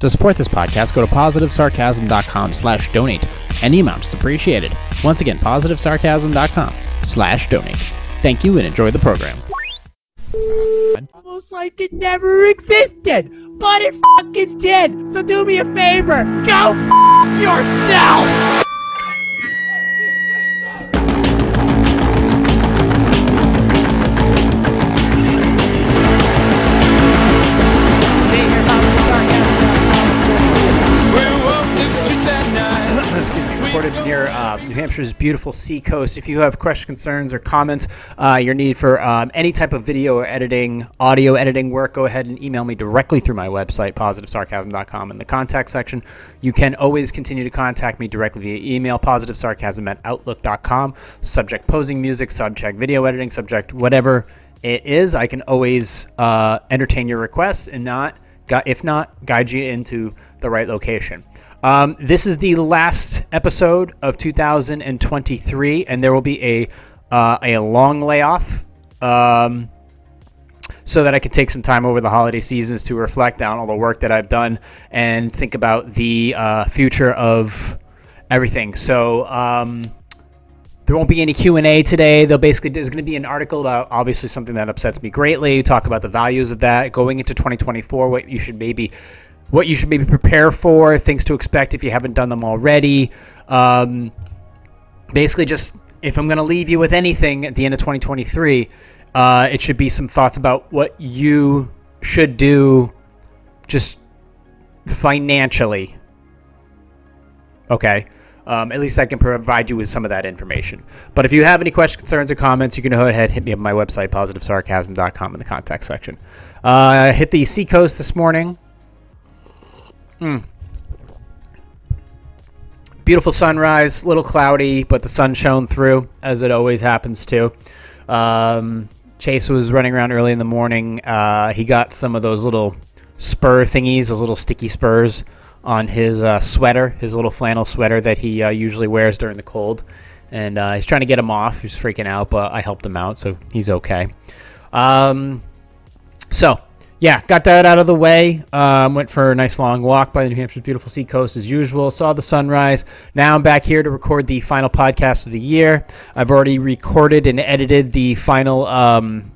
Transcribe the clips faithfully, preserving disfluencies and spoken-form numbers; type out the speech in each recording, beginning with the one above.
To support this podcast, go to PositiveSarcasm.com slash donate. Any amount is appreciated. Once again, PositiveSarcasm.com slash donate. Thank you and enjoy the program. Almost like it never existed, but it fucking did. So do me a favor, go f*** yourself! Near uh, New Hampshire's beautiful sea coast. If you have questions, concerns, or comments, uh, your need for um, any type of video or editing, audio editing work, go ahead and email me directly through my website, Positive Sarcasm dot com. In the contact section, you can always continue to contact me directly via email, Positive Sarcasm at Outlook dot com. Subject posing music, subject video editing, subject whatever it is. I can always uh, entertain your requests and not, if not, guide you into the right location. Um, this is the last episode of two thousand twenty-three, and there will be a uh, a long layoff um, so that I can take some time over the holiday seasons to reflect on all the work that I've done and think about the uh, future of everything. So um, there won't be any Q and A today. There'll basically there's going to be an article about obviously something that upsets me greatly. Talk about the values of that going into twenty twenty-four. What you should maybe. What you should maybe prepare for, things to expect if you haven't done them already. Um, basically, just if I'm going to leave you with anything at the end of twenty twenty-three, uh, it should be some thoughts about what you should do just financially. Okay. Um, at least I can provide you with some of that information. But if you have any questions, concerns, or comments, you can go ahead and hit me up on my website, Positive Sarcasm dot com, in the contact section. Uh, hit the Seacoast this morning. Mm. Beautiful sunrise, a little cloudy, but the sun shone through, as it always happens to. Um, Chase was running around early in the morning. Uh, he got some of those little spur thingies, those little sticky spurs on his uh, sweater, his little flannel sweater that he uh, usually wears during the cold. And uh, he's trying to get them off. He's freaking out, but I helped him out, so he's okay. Um, so... Yeah, got that out of the way. Um, went for a nice long walk by the New Hampshire's beautiful sea coast as usual. Saw the sunrise. Now I'm back here to record the final podcast of the year. I've already recorded and edited the final um,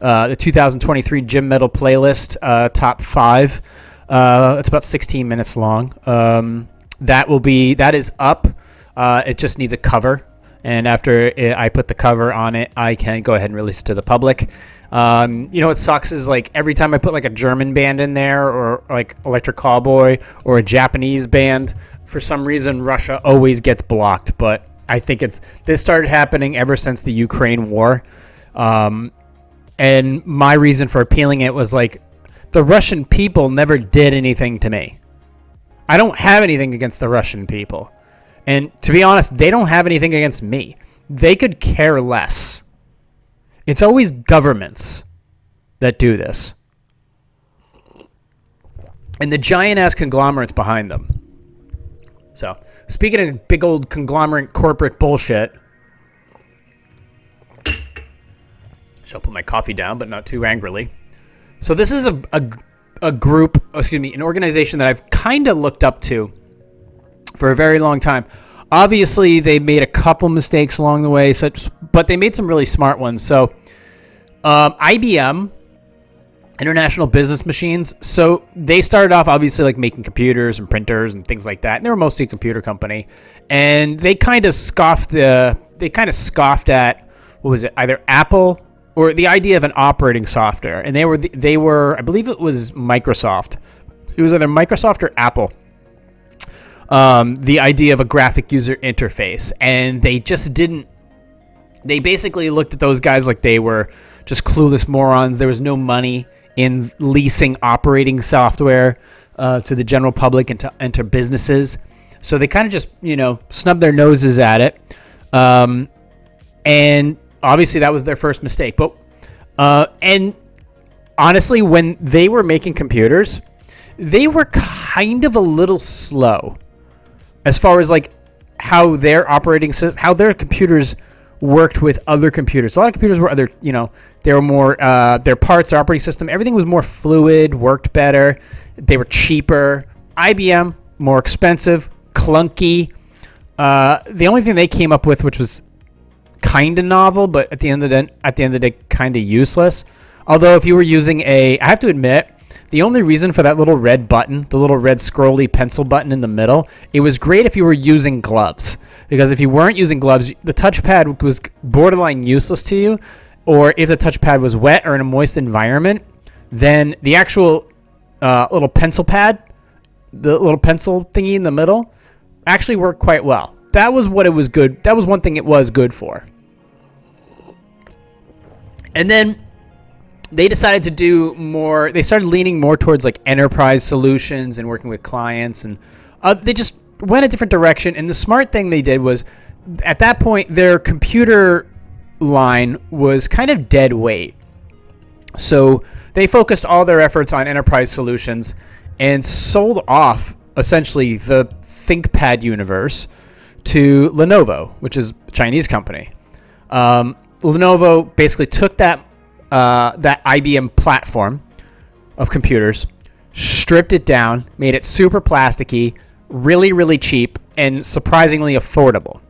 uh, the two thousand twenty-three Gym Metal playlist uh, top five. Uh, it's about sixteen minutes long. Um, that will be that is up. Uh, it just needs a cover, and after it, I put the cover on it, I can go ahead and release it to the public. Um, you know what sucks is like every time I put like a German band in there or like Electric Cowboy or a Japanese band, for some reason Russia always gets blocked. But I think it's this started happening ever since the Ukraine war. Um, and my reason for appealing it was like the Russian people never did anything to me. I don't have anything against the Russian people. And to be honest, they don't have anything against me. They could care less. It's always governments that do this. And the giant-ass conglomerates behind them. So, speaking of big old conglomerate corporate bullshit, shall put my coffee down, but not too angrily. So this is a, a, a group, oh, excuse me, an organization that I've kind of looked up to for a very long time. Obviously, they made a couple mistakes along the way, such, but they made some really smart ones. So, um, I B M, International Business Machines, so they started off obviously like making computers and printers and things like that. And they were mostly a computer company, and they kind of scoffed the they kind of scoffed at what was it? Either Apple or the idea of an operating software. And they were they were I believe it was Microsoft. It was either Microsoft or Apple. Um, the idea of a graphic user interface, and they just didn't. They basically looked at those guys like they were just clueless morons. There was no money in leasing operating software uh, to the general public and to, and to businesses, so they kind of just you know snubbed their noses at it, um, and obviously that was their first mistake. But uh, and honestly, when they were making computers, they were kind of a little slow. As far as like how their operating system, how their computers worked with other computers. A lot of computers were other, you know, they were more, uh, their parts, their operating system, everything was more fluid, worked better, they were cheaper. I B M, more expensive, clunky. Uh, the only thing they came up with, which was kind of novel, but at the end of the at the end of the day, kind of useless. Although if you were using a, I have to admit, the only reason for that little red button, the little red scrolly pencil button in the middle, it was great if you were using gloves. Because if you weren't using gloves, the touchpad was borderline useless to you. Or if the touchpad was wet or in a moist environment, then the actual uh, little pencil pad, the little pencil thingy in the middle, actually worked quite well. That was what it was good. That was one thing it was good for. And then they decided to do more. They started leaning more towards like enterprise solutions and working with clients, and uh, they just went a different direction. And the smart thing they did was, at that point, their computer line was kind of dead weight. So they focused all their efforts on enterprise solutions and sold off essentially the ThinkPad universe to Lenovo, which is a Chinese company. Um, Lenovo basically took that uh, that I B M platform of computers, stripped it down, made it super plasticky, really, really cheap, and surprisingly affordable.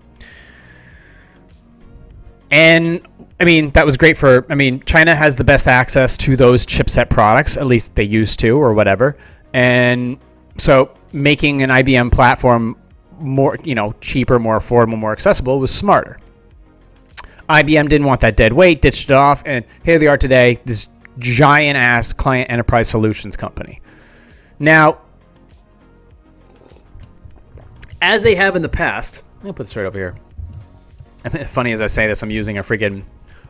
And, I mean, that was great for, I mean, China has the best access to those chipset products, at least they used to, or whatever. And so making an I B M platform more, you know, cheaper, more affordable, more accessible was smarter. I B M didn't want that dead weight, ditched it off, and here they are today, this giant-ass client enterprise solutions company. Now, as they have in the past, I'll put this right over here. Funny as I say this, I'm using a freaking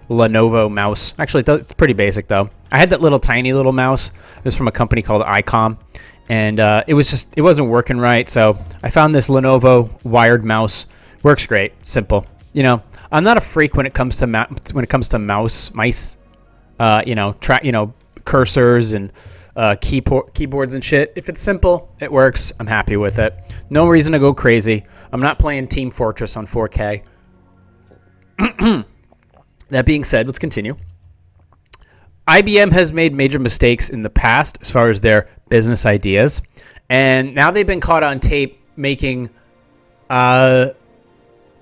Lenovo mouse. Actually, it's pretty basic, though. I had that little tiny little mouse. It was from a company called iCom. And uh, it was just, it wasn't working right. So I found this Lenovo wired mouse. Works great. Simple. You know, I'm not a freak when it comes to ma- when it comes to mouse, mice, uh, you know, tra- you know, cursors and uh, keyboard keyboards and shit. If it's simple, it works. I'm happy with it. No reason to go crazy. I'm not playing Team Fortress on four K. That being said, let's continue. I B M has made major mistakes in the past as far as their business ideas, and now they've been caught on tape making uh,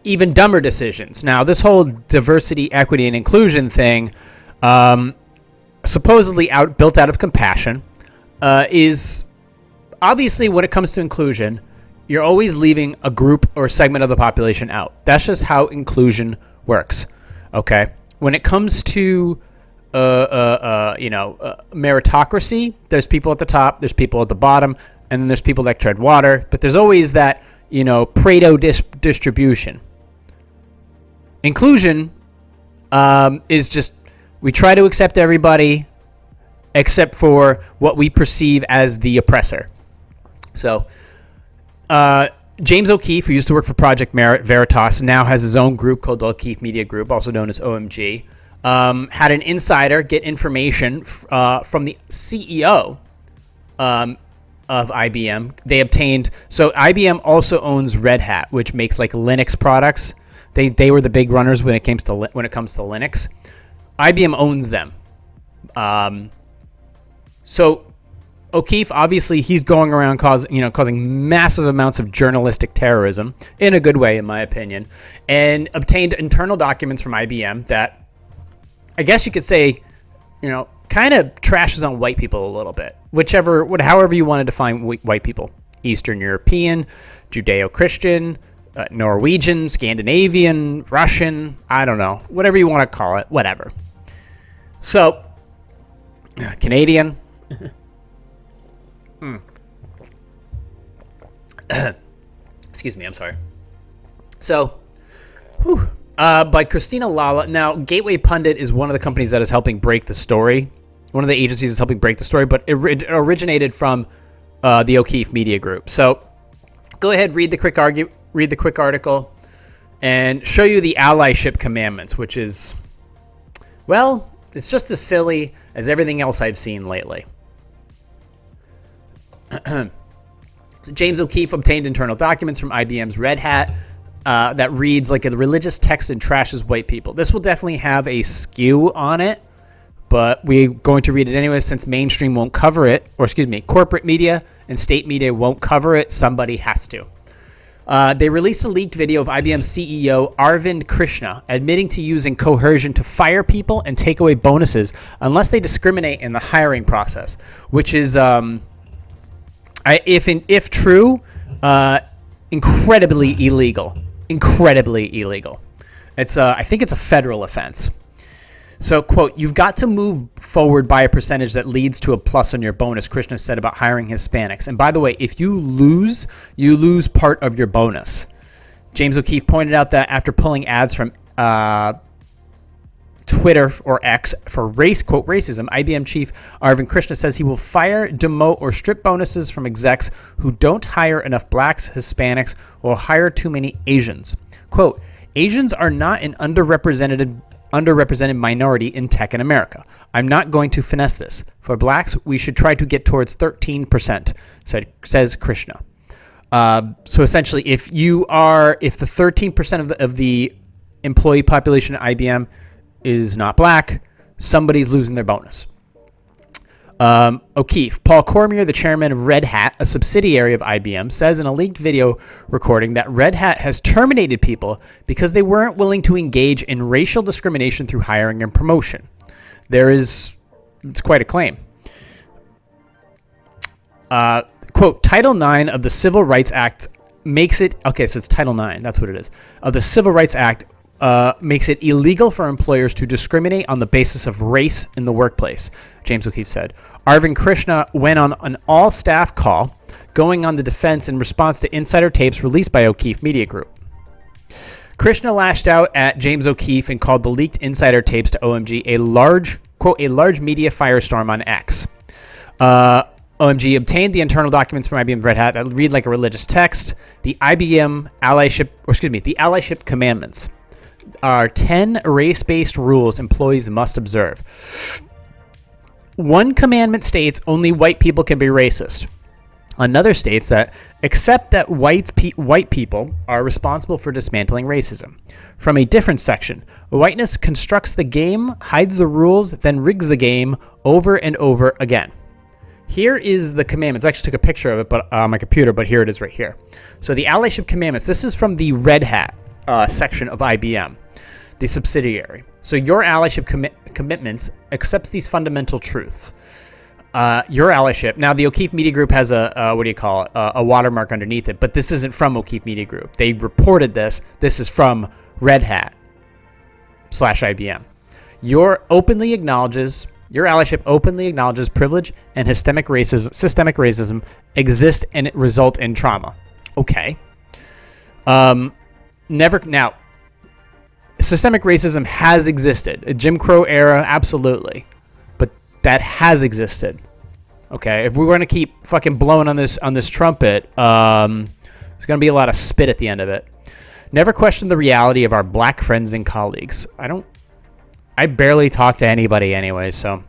even dumber decisions. Now, this whole diversity, equity, and inclusion thing, um, supposedly out built out of compassion, uh, is obviously, when it comes to inclusion, you're always leaving a group or segment of the population out. That's just how inclusion works. Okay, when it comes to Uh, uh, uh, you know, uh, meritocracy, there's people at the top, there's people at the bottom, and then there's people that tread water, but there's always that, you know, Pareto dis- distribution. Inclusion um, is just, we try to accept everybody except for what we perceive as the oppressor. So, uh, James O'Keefe, who used to work for Project Veritas, now has his own group called the O'Keefe Media Group, also known as O M G. Um, had an insider get information uh, from the C E O um, of I B M. They obtained, so I B M also owns Red Hat, which makes like Linux products. They they were the big runners when it comes to when it comes to Linux. I B M owns them. Um, so O'Keefe, obviously, he's going around causing you know causing massive amounts of journalistic terrorism in a good way, in my opinion, and obtained internal documents from I B M that, I guess you could say, you know, kind of trashes on white people a little bit, whichever, what, however you want to define white people, Eastern European, Judeo-Christian, uh, Norwegian, Scandinavian, Russian, I don't know, whatever you want to call it, whatever. So, Canadian. mm. Excuse me, I'm sorry. So, whew. Uh, by Christina Lala. Now, Gateway Pundit is one of the companies that is helping break the story. One of the agencies that's helping break the story, but it, it originated from uh, the O'Keefe Media Group. So, go ahead, read the quick argue, read the quick article, and show you the allyship commandments, which is, well, it's just as silly as everything else I've seen lately. So James O'Keefe obtained internal documents from I B M's Red Hat. uh, that reads like a religious text and trashes white people. This will definitely have a skew on it, but we're going to read it anyway since mainstream won't cover it, or excuse me, corporate media and state media won't cover it. Somebody has to. Uh, they released a leaked video of I B M C E O Arvind Krishna admitting to using coercion to fire people and take away bonuses unless they discriminate in the hiring process, which is, um, I, if in, if true, uh, incredibly illegal. Incredibly illegal. It's uh, I think it's a federal offense. So, quote, "You've got to move forward by a percentage that leads to a plus on your bonus," Krishna said about hiring Hispanics. And by the way, if you lose, you lose part of your bonus. James O'Keefe pointed out that after pulling ads from uh, Twitter or X for race, quote, racism, I B M chief Arvind Krishna says he will fire, demote, or strip bonuses from execs who don't hire enough blacks, Hispanics, or hire too many Asians. Quote, "Asians are not an underrepresented underrepresented minority in tech in America. I'm not going to finesse this. For blacks, we should try to get towards thirteen percent, said, says Krishna. Uh, so essentially, if you are, if the thirteen percent of the, of the employee population at I B M is not black, somebody's losing their bonus. Um, O'Keefe, Paul Cormier, the chairman of Red Hat, a subsidiary of I B M, says in a leaked video recording that Red Hat has terminated people because they weren't willing to engage in racial discrimination through hiring and promotion. There is, it's quite a claim. Uh, quote, Title nine of the Civil Rights Act makes it, okay, so it's Title nine, that's what it is, of the Civil Rights Act Uh, makes it illegal for employers to discriminate on the basis of race in the workplace, James O'Keefe said. Arvind Krishna went on an all-staff call, going on the defense in response to insider tapes released by O'Keefe Media Group. Krishna lashed out at James O'Keefe and called the leaked insider tapes to O M G a large, quote, a large media firestorm on X. Uh, O M G obtained the internal documents from I B M Red Hat that read like a religious text. The I B M allyship, or excuse me, the allyship commandments are ten race-based rules employees must observe. One commandment states only white people can be racist. Another states that except that whites pe- white people are responsible for dismantling racism. From a different section, whiteness constructs the game, hides the rules, then rigs the game over and over again. Here is the commandments. I actually took a picture of it but, uh, on my computer, but here it is right here. So the allyship commandments, this is from the Red Hat Uh, section of I B M, the subsidiary. So your allyship commi- commitments accepts these fundamental truths. Uh, your allyship. Now the O'Keefe Media Group has a, uh, what do you call it, uh, a watermark underneath it, but this isn't from O'Keefe Media Group. They reported this. This is from Red Hat slash I B M. Your openly acknowledges, your allyship openly acknowledges privilege and systemic racism, systemic racism exist and result in trauma. Okay. Um, Never now. Systemic racism has existed. A Jim Crow era, absolutely, but that has existed. Okay, if we were to keep fucking blowing on this on this trumpet, um, there's gonna be a lot of spit at the end of it. Never question the reality of our black friends and colleagues. I don't. I barely talk to anybody anyway, so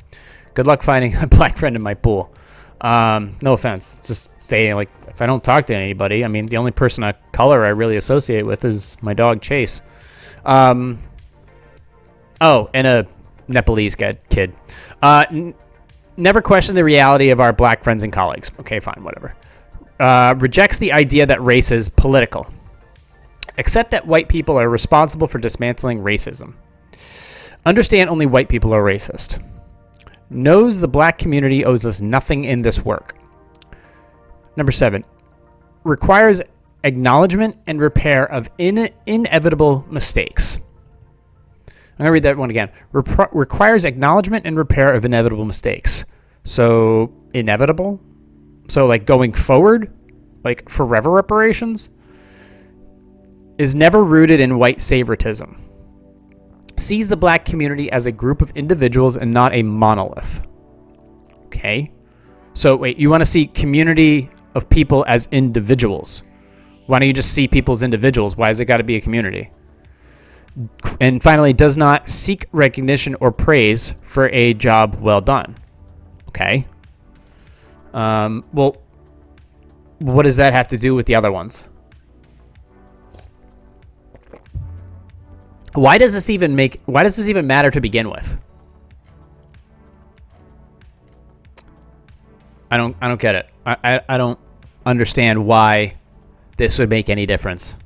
good luck finding a black friend in my pool. Um, no offense, just stating, like, if I don't talk to anybody, I mean, the only person of color I really associate with is my dog Chase. Um, oh, and a Nepalese kid. Uh, n- never question the reality of our black friends and colleagues. Okay, fine, whatever. Uh, rejects the idea that race is political. Accept that white people are responsible for dismantling racism. Understand only white people are racist. Knows the black community owes us nothing in this work. Number seven, requires acknowledgement and repair of in- inevitable mistakes. I'm going to read that one again. Repro- requires acknowledgement and repair of inevitable mistakes. So inevitable? So like going forward, like forever reparations, is never rooted in white saviorism. Sees the black community as a group of individuals and not a monolith. Okay. So wait, you want to see community of people as individuals. Why don't you just see people as individuals? Why has it got to be a community? And finally, does not seek recognition or praise for a job well done. Okay. Um, well, what does that have to do with the other ones? Why does this even make? Why does this even matter to begin with? I don't. I don't get it. I, I, I don't understand why this would make any difference.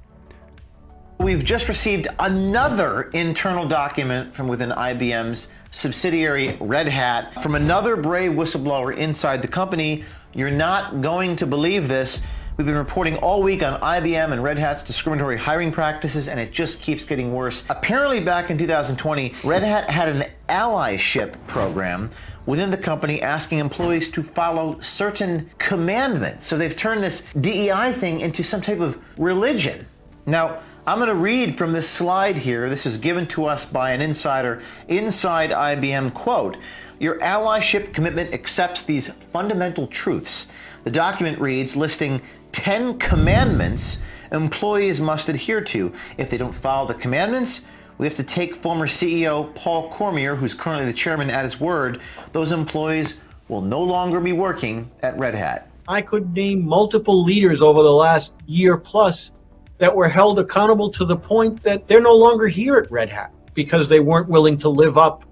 We've just received another internal document from within I B M's subsidiary Red Hat from another brave whistleblower inside the company. You're not going to believe this. We've been reporting all week on I B M and Red Hat's discriminatory hiring practices, and it just keeps getting worse. Apparently, back in two thousand twenty, Red Hat had an allyship program within the company asking employees to follow certain commandments. So they've turned this D E I thing into some type of religion. Now, I'm going to read from this slide here. This is given to us by an insider inside I B M, quote, "Your allyship commitment accepts these fundamental truths." The document reads, listing ten commandments employees must adhere to. If they don't follow the commandments, we have to take former C E O Paul Cormier, who's currently the chairman, at his word. Those employees will no longer be working at Red Hat. I could name multiple leaders over the last year plus that were held accountable to the point that they're no longer here at Red Hat because they weren't willing to live up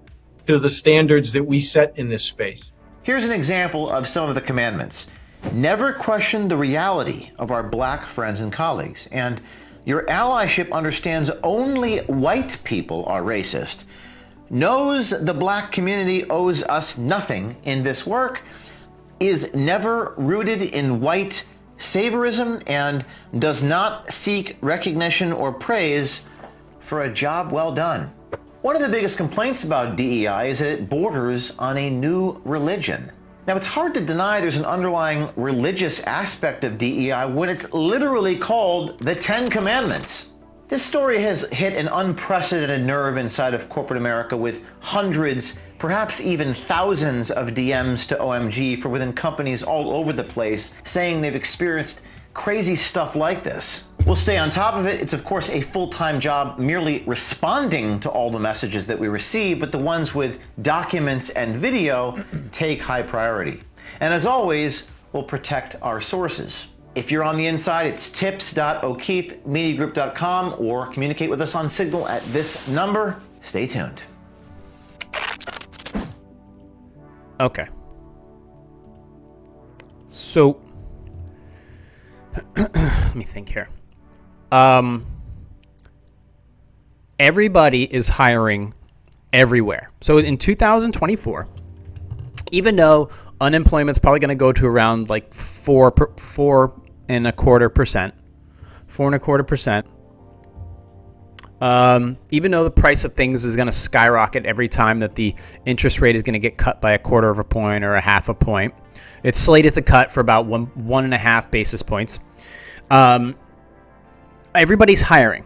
to the standards that we set in this space. Here's an example of some of the commandments. Never question the reality of our black friends and colleagues. And your allyship understands only white people are racist. Knows the black community owes us nothing in this work. Is never rooted in white saviorism and does not seek recognition or praise for a job well done. One of the biggest complaints about D E I is that it borders on a new religion. Now, it's hard to deny there's an underlying religious aspect of D E I when it's literally called the Ten Commandments. This story has hit an unprecedented nerve inside of corporate America, with hundreds, perhaps even thousands of D Ms to O M G for within companies all over the place saying they've experienced crazy stuff like this. We'll stay on top of it. It's, of course, a full-time job merely responding to all the messages that we receive, but the ones with documents and video take high priority. And as always, we'll protect our sources. If you're on the inside, it's tips dot o'keefe media group dot com, or communicate with us on Signal at this number. Stay tuned. Okay. So, let me think here. Um, everybody is hiring everywhere. So in two thousand twenty-four, even though unemployment's probably going to go to around like four, four and a quarter percent, four and a quarter percent, um, even though the price of things is going to skyrocket every time that the interest rate is going to get cut by a quarter of a point or a half a point, it's slated to cut for about one, one and a half basis points. Um, Everybody's hiring.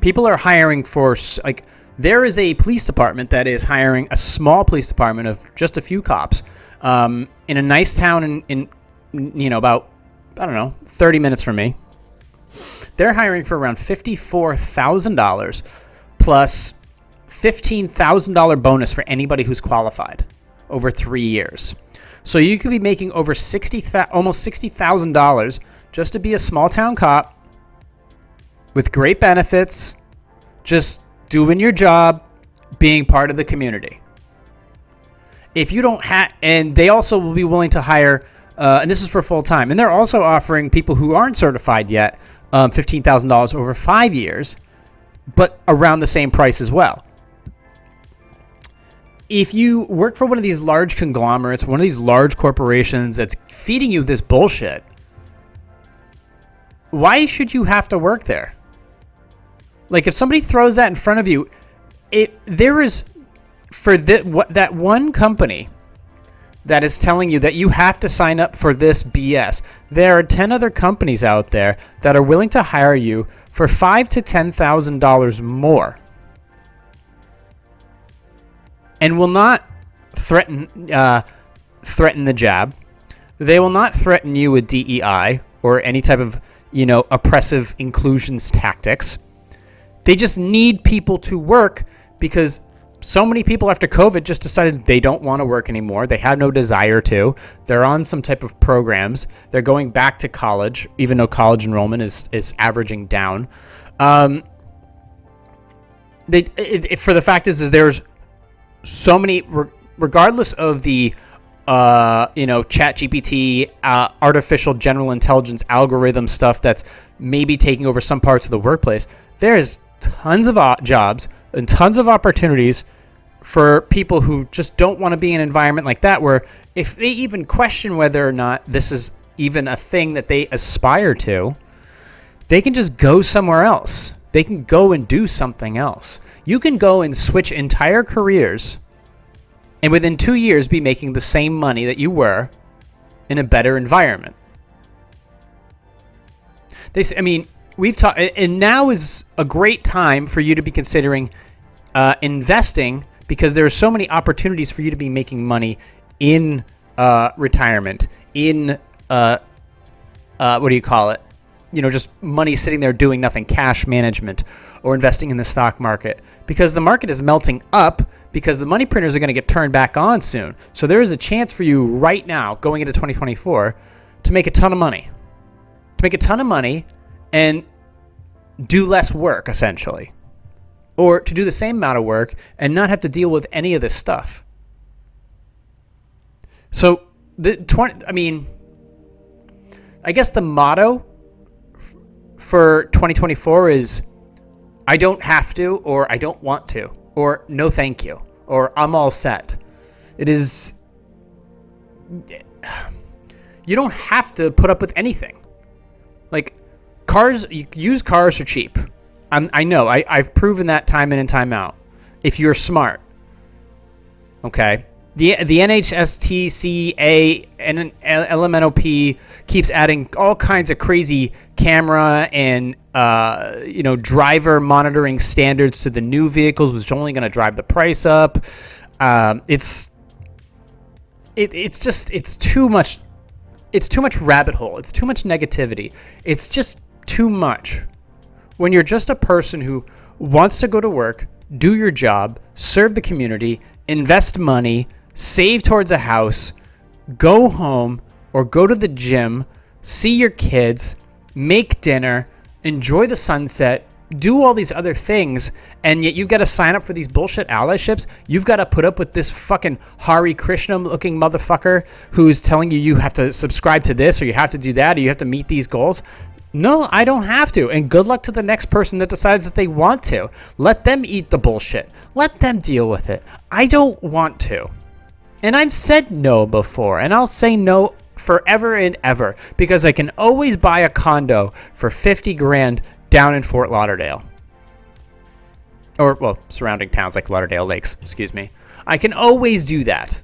People are hiring for, like, there is a police department that is hiring a small police department of just a few cops um, in a nice town in, in, you know, about, I don't know, thirty minutes from me. They're hiring for around fifty-four thousand dollars plus fifteen thousand dollars bonus for anybody who's qualified over three years. So you could be making over sixty, almost sixty thousand dollars just to be a small town cop, with great benefits, just doing your job, being part of the community. If you don't have, and they also will be willing to hire, uh, and this is for full time, and they're also offering people who aren't certified yet um, fifteen thousand dollars over five years, but around the same price as well. If you work for one of these large conglomerates, one of these large corporations that's feeding you this bullshit, why should you have to work there? Like, if somebody throws that in front of you, it there is for the, what, that one company that is telling you that you have to sign up for this B S. There are ten other companies out there that are willing to hire you for five to ten thousand dollars more, and will not threaten uh, threaten the job. They will not threaten you with D E I or any type of, you know, oppressive inclusions tactics. They just need people to work because so many people after COVID just decided they don't want to work anymore. They have no desire to. They're on some type of programs. They're going back to college, even though college enrollment is, is averaging down. Um, they it, it, for the fact is, is there's so many, regardless of the uh, you know, Chat G P T, uh, artificial general intelligence algorithm stuff that's maybe taking over some parts of the workplace. There is tons of jobs and tons of opportunities for people who just don't want to be in an environment like that, where if they even question whether or not this is even a thing that they aspire to, they can just go somewhere else. They can go and do something else. You can go and switch entire careers and within two years be making the same money that you were in a better environment. They say, I mean, we've talked, and now is a great time for you to be considering uh, investing, because there are so many opportunities for you to be making money in uh, retirement, in uh, uh, what do you call it? You know, just money sitting there doing nothing, cash management, or investing in the stock market, because the market is melting up, because the money printers are going to get turned back on soon. So there is a chance for you right now, going into twenty twenty-four, to make a ton of money, to make a ton of money and do less work, essentially, or to do the same amount of work and not have to deal with any of this stuff. So the twenty, I mean, I guess the motto for twenty twenty-four is, I don't have to, or I don't want to, or no thank you, or I'm all set. It is, you don't have to put up with anything. Like cars, used cars are cheap. I'm, I know, I, I've proven that time in and time out. If you're smart, okay. The the N H T S A and L M N O P keeps adding all kinds of crazy camera and uh, you know, driver monitoring standards to the new vehicles, which is only going to drive the price up. Um, it's it it's just it's too much. It's too much rabbit hole. It's too much negativity. It's just too much. When you're just a person who wants to go to work, do your job, serve the community, invest money, save towards a house, go home or go to the gym, see your kids, make dinner, enjoy the sunset, do all these other things, and yet you've got to sign up for these bullshit allyships. You've got to put up with this fucking Hari Krishna looking motherfucker who's telling you you have to subscribe to this, or you have to do that, or you have to meet these goals. No, I don't have to. And good luck to the next person that decides that they want to. Let them eat the bullshit. Let them deal with it. I don't want to. And I've said no before, and I'll say no forever and ever, because I can always buy a condo for fifty grand down in Fort Lauderdale. Or, well, surrounding towns like Lauderdale Lakes, excuse me. I can always do that.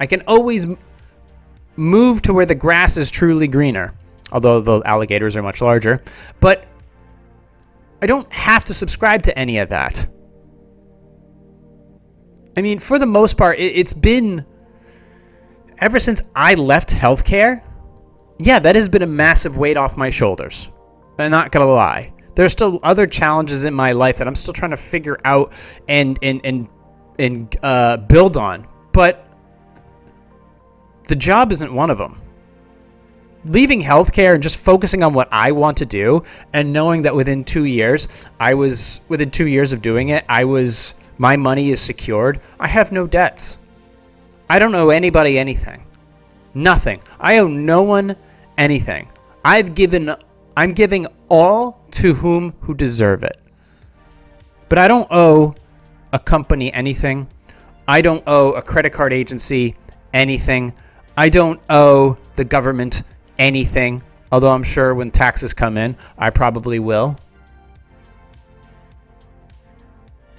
I can always move to where the grass is truly greener, although the alligators are much larger. But I don't have to subscribe to any of that. I mean, for the most part, it's been, ever since I left healthcare, yeah, that has been a massive weight off my shoulders. I'm not going to lie. There are still other challenges in my life that I'm still trying to figure out and and and, and uh, build on. But the job isn't one of them. Leaving healthcare and just focusing on what I want to do, and knowing that within two years, I was within two years of doing it, I was my money is secured. I have no debts. I don't owe anybody anything, nothing. I owe no one anything. I've given, I'm giving all to whom who deserve it. But I don't owe a company anything. I don't owe a credit card agency anything. I don't owe the government anything, although I'm sure when taxes come in, I probably will.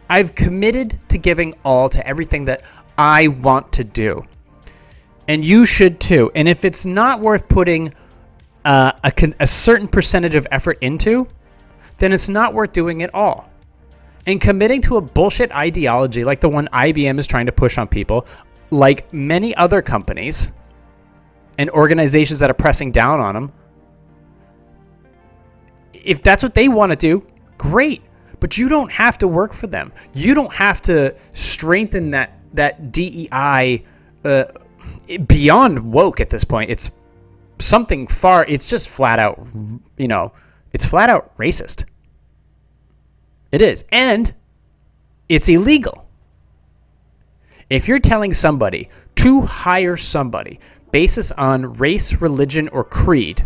I've committed to giving all to everything that I want to do, and you should too. And if it's not worth putting uh, a, a certain percentage of effort into, then it's not worth doing it all. And committing to a bullshit ideology like the one I B M is trying to push on people, like many other companies and organizations that are pressing down on them, if that's what they want to do, great. But you don't have to work for them. You don't have to strengthen that that D E I uh, beyond woke at this point. It's something far. It's just flat out, you know, it's flat out racist. It is. And It's illegal. If you're telling somebody to hire somebody basis on race, religion, or creed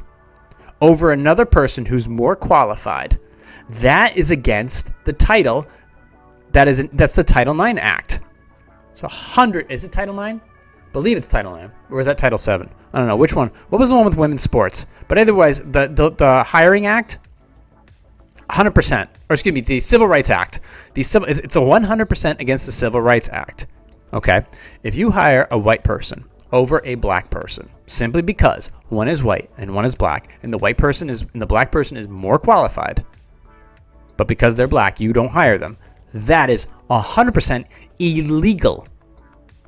over another person who's more qualified, that is against the title. That is that's the Title nine Act. It's a hundred. Is it Title nine? Believe it's Title nine, or is that Title seven? I don't know which one. What was the one with women's sports? But otherwise, the the, the Hiring Act, one hundred percent, or excuse me, the Civil Rights Act. The civil, it's a one hundred percent against the Civil Rights Act. Okay, if you hire a white person over a black person simply because one is white and one is black, and the white person is and the black person is more qualified, but because they're black, you don't hire them. That is one hundred percent illegal.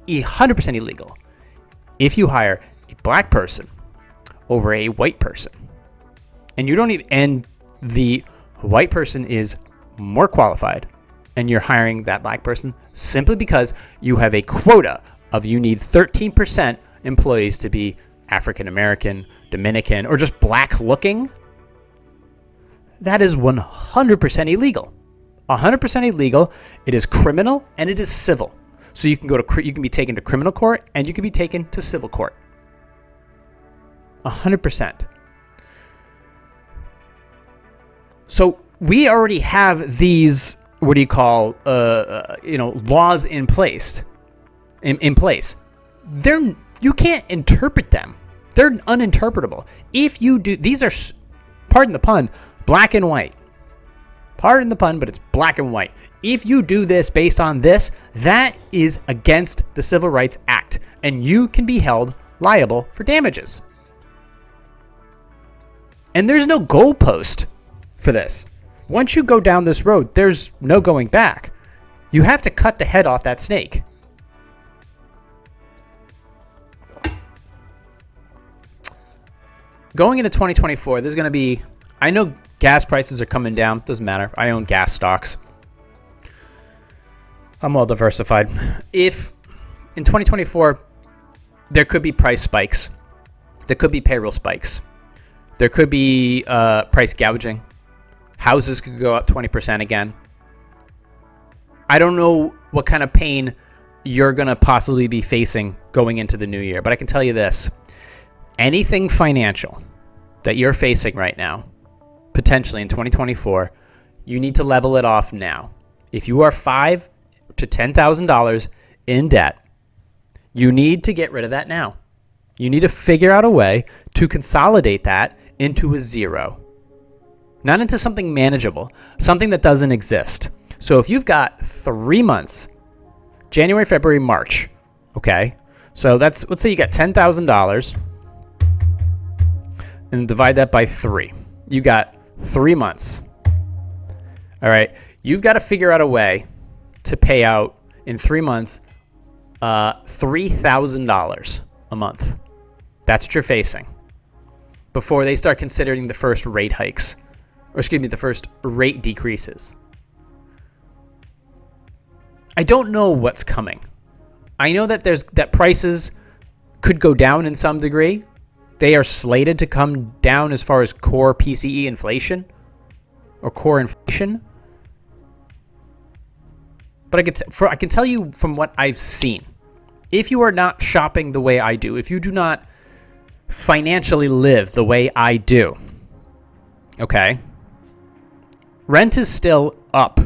one hundred percent illegal if you hire a black person over a white person and you don't even and the white person is more qualified and you're hiring that black person simply because you have a quota of you need thirteen percent employees to be African American, Dominican, or just black looking. That is one hundred percent illegal. one hundred percent illegal. It is criminal and it is civil. So you can go to you can be taken to criminal court and you can be taken to civil court. one hundred percent. So we already have these what do you call uh, you know laws in place. In, in place. They're you can't interpret them. They're uninterpretable. If you do these are pardon the pun, black and white. Pardon the pun, but it's black and white. If you do this based on this, that is against the Civil Rights Act, and you can be held liable for damages. And there's no goalpost for this. Once you go down this road, there's no going back. You have to cut the head off that snake. Going into twenty twenty-four, there's going to be... I know... Gas prices are coming down. Doesn't matter. I own gas stocks. I'm well diversified. If in twenty twenty-four, there could be price spikes. There could be payroll spikes. There could be uh, price gouging. Houses could go up twenty percent again. I don't know what kind of pain you're going to possibly be facing going into the new year. But I can tell you this. Anything financial that you're facing right now, potentially in twenty twenty-four, you need to level it off now. If you are five to ten thousand dollars in debt, you need to get rid of that now. You need to figure out a way to consolidate that into a zero, not into something manageable, something that doesn't exist. So if you've got three months, January, February, March, okay. So that's let's say you got ten thousand dollars, and divide that by three. You got three months. All right. You've got to figure out a way to pay out in three months uh, three thousand dollars a month. That's what you're facing before they start considering the first rate hikes, or excuse me, the first rate decreases. I don't know what's coming. I know that there's that prices could go down in some degree. They are slated to come down as far as core P C E inflation or core inflation. But I can, t- for, I can tell you from what I've seen, if you are not shopping the way I do, if you do not financially live the way I do, okay, rent is still up.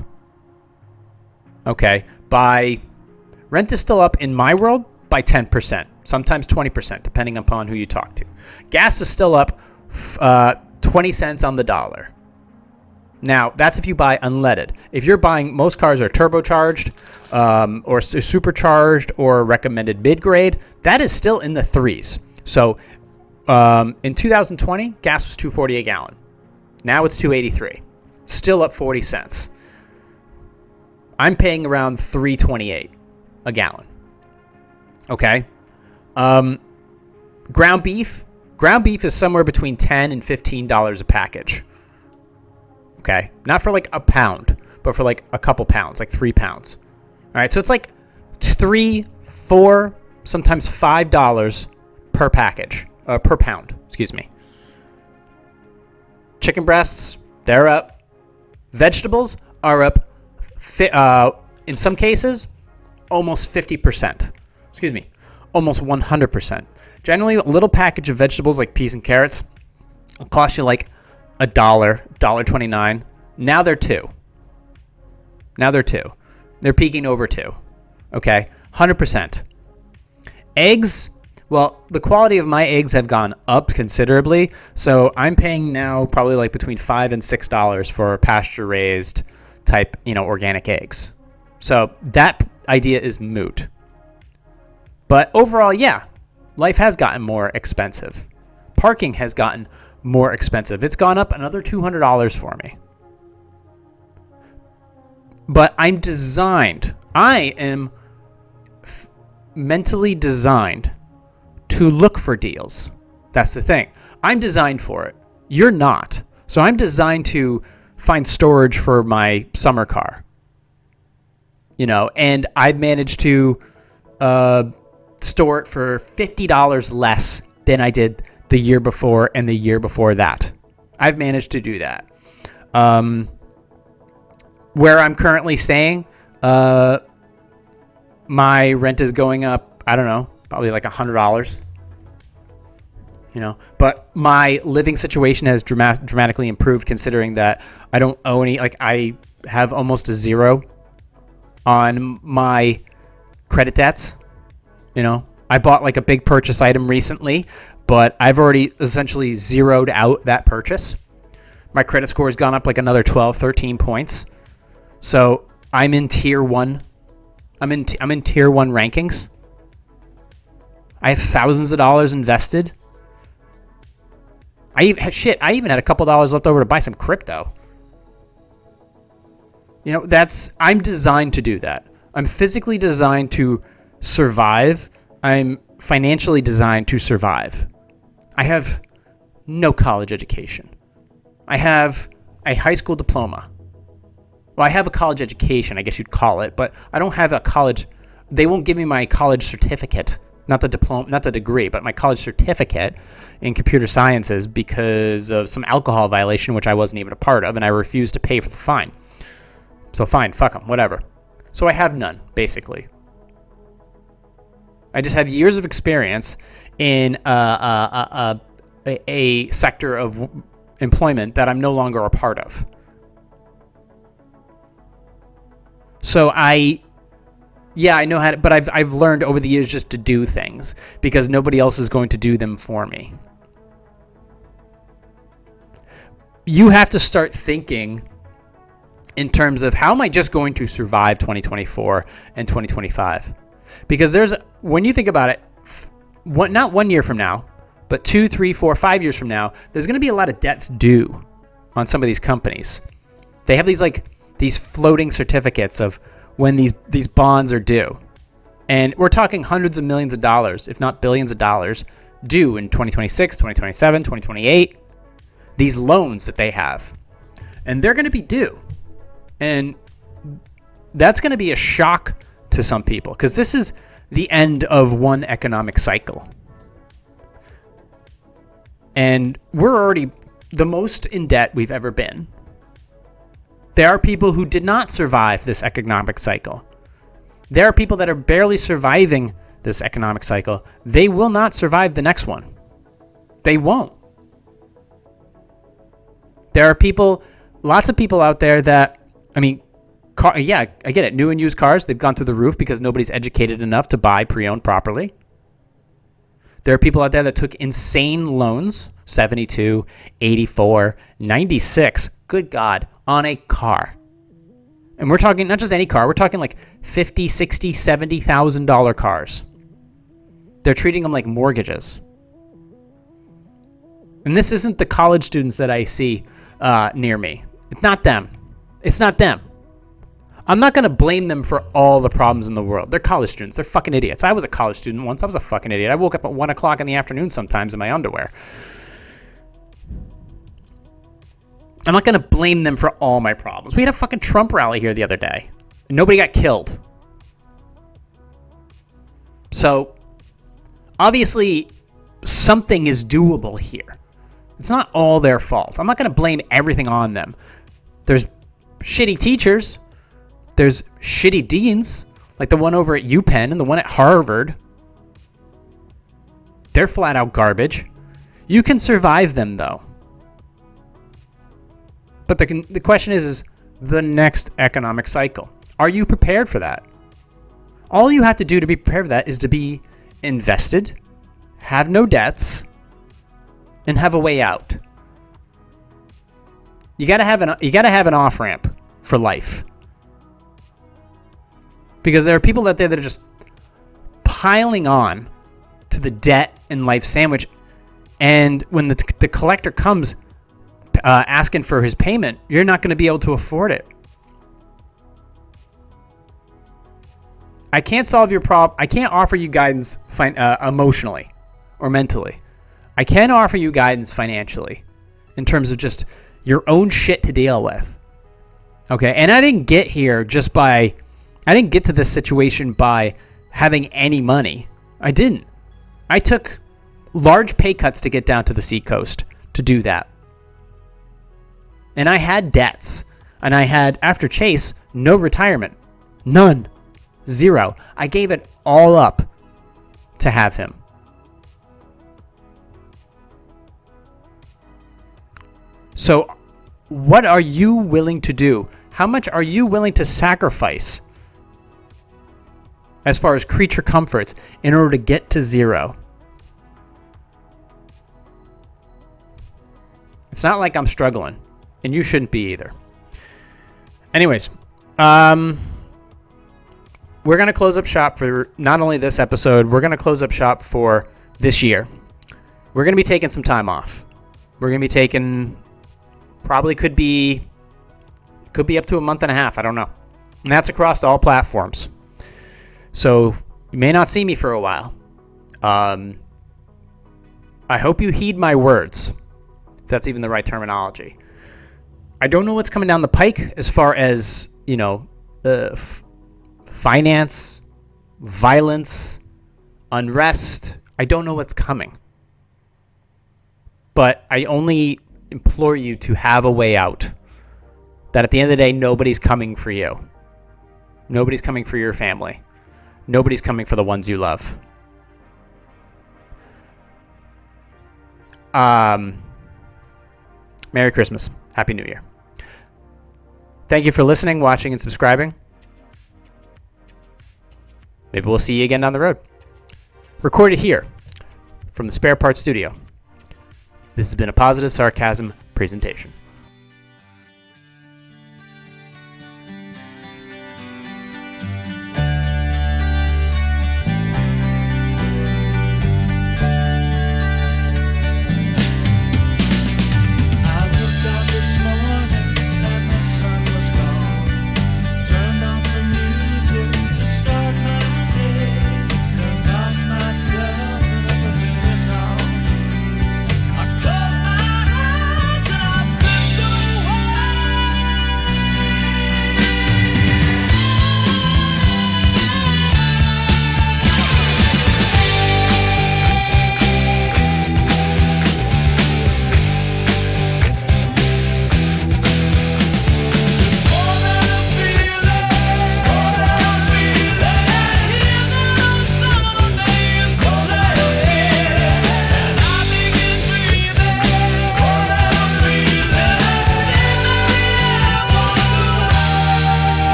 Okay, by rent is still up in my world by ten percent, sometimes twenty percent, depending upon who you talk to. Gas is still up uh, twenty cents on the dollar. Now, that's if you buy unleaded. If you're buying, most cars are turbocharged um, or supercharged or recommended mid-grade. That is still in the threes. So um, in two thousand twenty, gas was two forty a gallon. Now it's two eighty-three, still up forty cents. I'm paying around three twenty-eight a gallon. Okay, um, ground beef. Ground beef is somewhere between ten and fifteen dollars a package. Okay, not for like a pound, but for like a couple pounds, like three pounds. All right, so it's like three, four, sometimes five dollars per package, uh, per pound. Excuse me. Chicken breasts, they're up. Vegetables are up. Fi- uh, in some cases, almost fifty percent. Excuse me, almost one hundred percent. Generally, a little package of vegetables like peas and carrots will cost you like a dollar, one dollar twenty-nine. Now they're two. Now they're two. They're peaking over two. Okay, one hundred percent. Eggs, well, the quality of my eggs have gone up considerably, so I'm paying now probably like between five and six dollars for pasture-raised type, you know, organic eggs. So that idea is moot. But overall, yeah, life has gotten more expensive. Parking has gotten more expensive. It's gone up another two hundred dollars for me. But I'm designed, I am f- mentally designed to look for deals. That's the thing. I'm designed for it. You're not. So I'm designed to find storage for my summer car. You know, and I've managed to uh, store it for fifty dollars less than I did the year before and the year before that. I've managed to do that. Um, where I'm currently staying, uh, my rent is going up, I don't know, probably like one hundred dollars. You know, but my living situation has dramat- dramatically improved, considering that I don't owe any, like I have almost a zero on my credit debts. You know, I bought like a big purchase item recently, but I've already essentially zeroed out that purchase. My credit score has gone up like another twelve, thirteen points. So I'm in tier one. I'm in, t- I'm in tier one rankings. I have thousands of dollars invested. I even, shit, I even had a couple dollars left over to buy some crypto. You know, that's, I'm designed to do that. I'm physically designed to survive. I'm financially designed to survive. I have no college education. I have a high school diploma. Well, I have a college education, I guess you'd call it, but I don't have a college, they won't give me my college certificate. Not the diploma, not the degree, but my college certificate in computer sciences because of some alcohol violation, which I wasn't even a part of, and I refused to pay for the fine. So fine, fuck them, whatever. So I have none, basically. I just have years of experience in uh, uh, uh, uh, a sector of employment that I'm no longer a part of. So I... Yeah, I know how to, but I've I've learned over the years just to do things because nobody else is going to do them for me. You have to start thinking in terms of how am I just going to survive twenty twenty-four and twenty twenty-five? Because there's, when you think about it, one, not one year from now, but two, three, four, five years from now, there's going to be a lot of debts due on some of these companies. They have these like these floating certificates of when these, these bonds are due. And we're talking hundreds of millions of dollars, if not billions of dollars, due in twenty twenty-six, twenty twenty-seven, twenty twenty-eight, these loans that they have. And they're going to be due. And that's going to be a shock to some people because this is the end of one economic cycle. And we're already the most in debt we've ever been. There are people who did not survive this economic cycle. There are people that are barely surviving this economic cycle. They will not survive the next one. They won't. There are people, lots of people out there that, I mean, car, yeah, I get it. New and used cars, they've gone through the roof because nobody's educated enough to buy pre-owned properly. There are people out there that took insane loans, seventy-two, eighty-four, ninety-six, good God, on a car. And we're talking not just any car, we're talking like fifty thousand dollars, sixty thousand dollars, seventy thousand dollars cars. They're treating them like mortgages. And this isn't the college students that I see uh, near me. It's not them. It's not them. I'm not going to blame them for all the problems in the world. They're college students. They're fucking idiots. I was a college student once. I was a fucking idiot. I woke up at one o'clock in the afternoon sometimes in my underwear. I'm not going to blame them for all my problems. We had a fucking Trump rally here the other day. And nobody got killed. So, obviously, something is doable here. It's not all their fault. I'm not going to blame everything on them. There's shitty teachers. There's shitty deans, like the one over at UPenn and the one at Harvard. They're flat out garbage. You can survive them, though. But the, the question is, is the next economic cycle. Are you prepared for that? All you have to do to be prepared for that is to be invested, have no debts, and have a way out. You gotta have an you gotta have an off ramp for life, because there are people out there that are just piling on to the debt and life sandwich, and when the the collector comes uh, asking for his payment, you're not going to be able to afford it. I can't solve your problem. I can't offer you guidance fin- uh, emotionally or mentally. I can offer you guidance financially in terms of just your own shit to deal with. Okay, and I didn't get here just by, I didn't get to this situation by having any money. I didn't. I took large pay cuts to get down to the seacoast to do that. And I had debts. And I had, after Chase, no retirement. None. Zero. I gave it all up to have him. So what are you willing to do? How much are you willing to sacrifice as far as creature comforts in order to get to zero? It's not like I'm struggling, and you shouldn't be either. Anyways, um, we're going to close up shop for not only this episode, we're going to close up shop for this year. We're going to be taking some time off. We're going to be taking... Probably could be could be up to a month and a half. I don't know. And that's across all platforms. So you may not see me for a while. Um, I hope you heed my words, if that's even the right terminology. I don't know what's coming down the pike as far as, you know, uh, f- finance, violence, unrest. I don't know what's coming. But I only... implore you to have a way out. That at the end of the day, nobody's coming for you. Nobody's coming for your family. Nobody's coming for the ones you love. Um, Merry Christmas. Happy New Year. Thank you for listening, watching, and subscribing. Maybe we'll see you again down the road. Recorded here from the Spare Parts Studio. This has been a Positive Sarcasm presentation.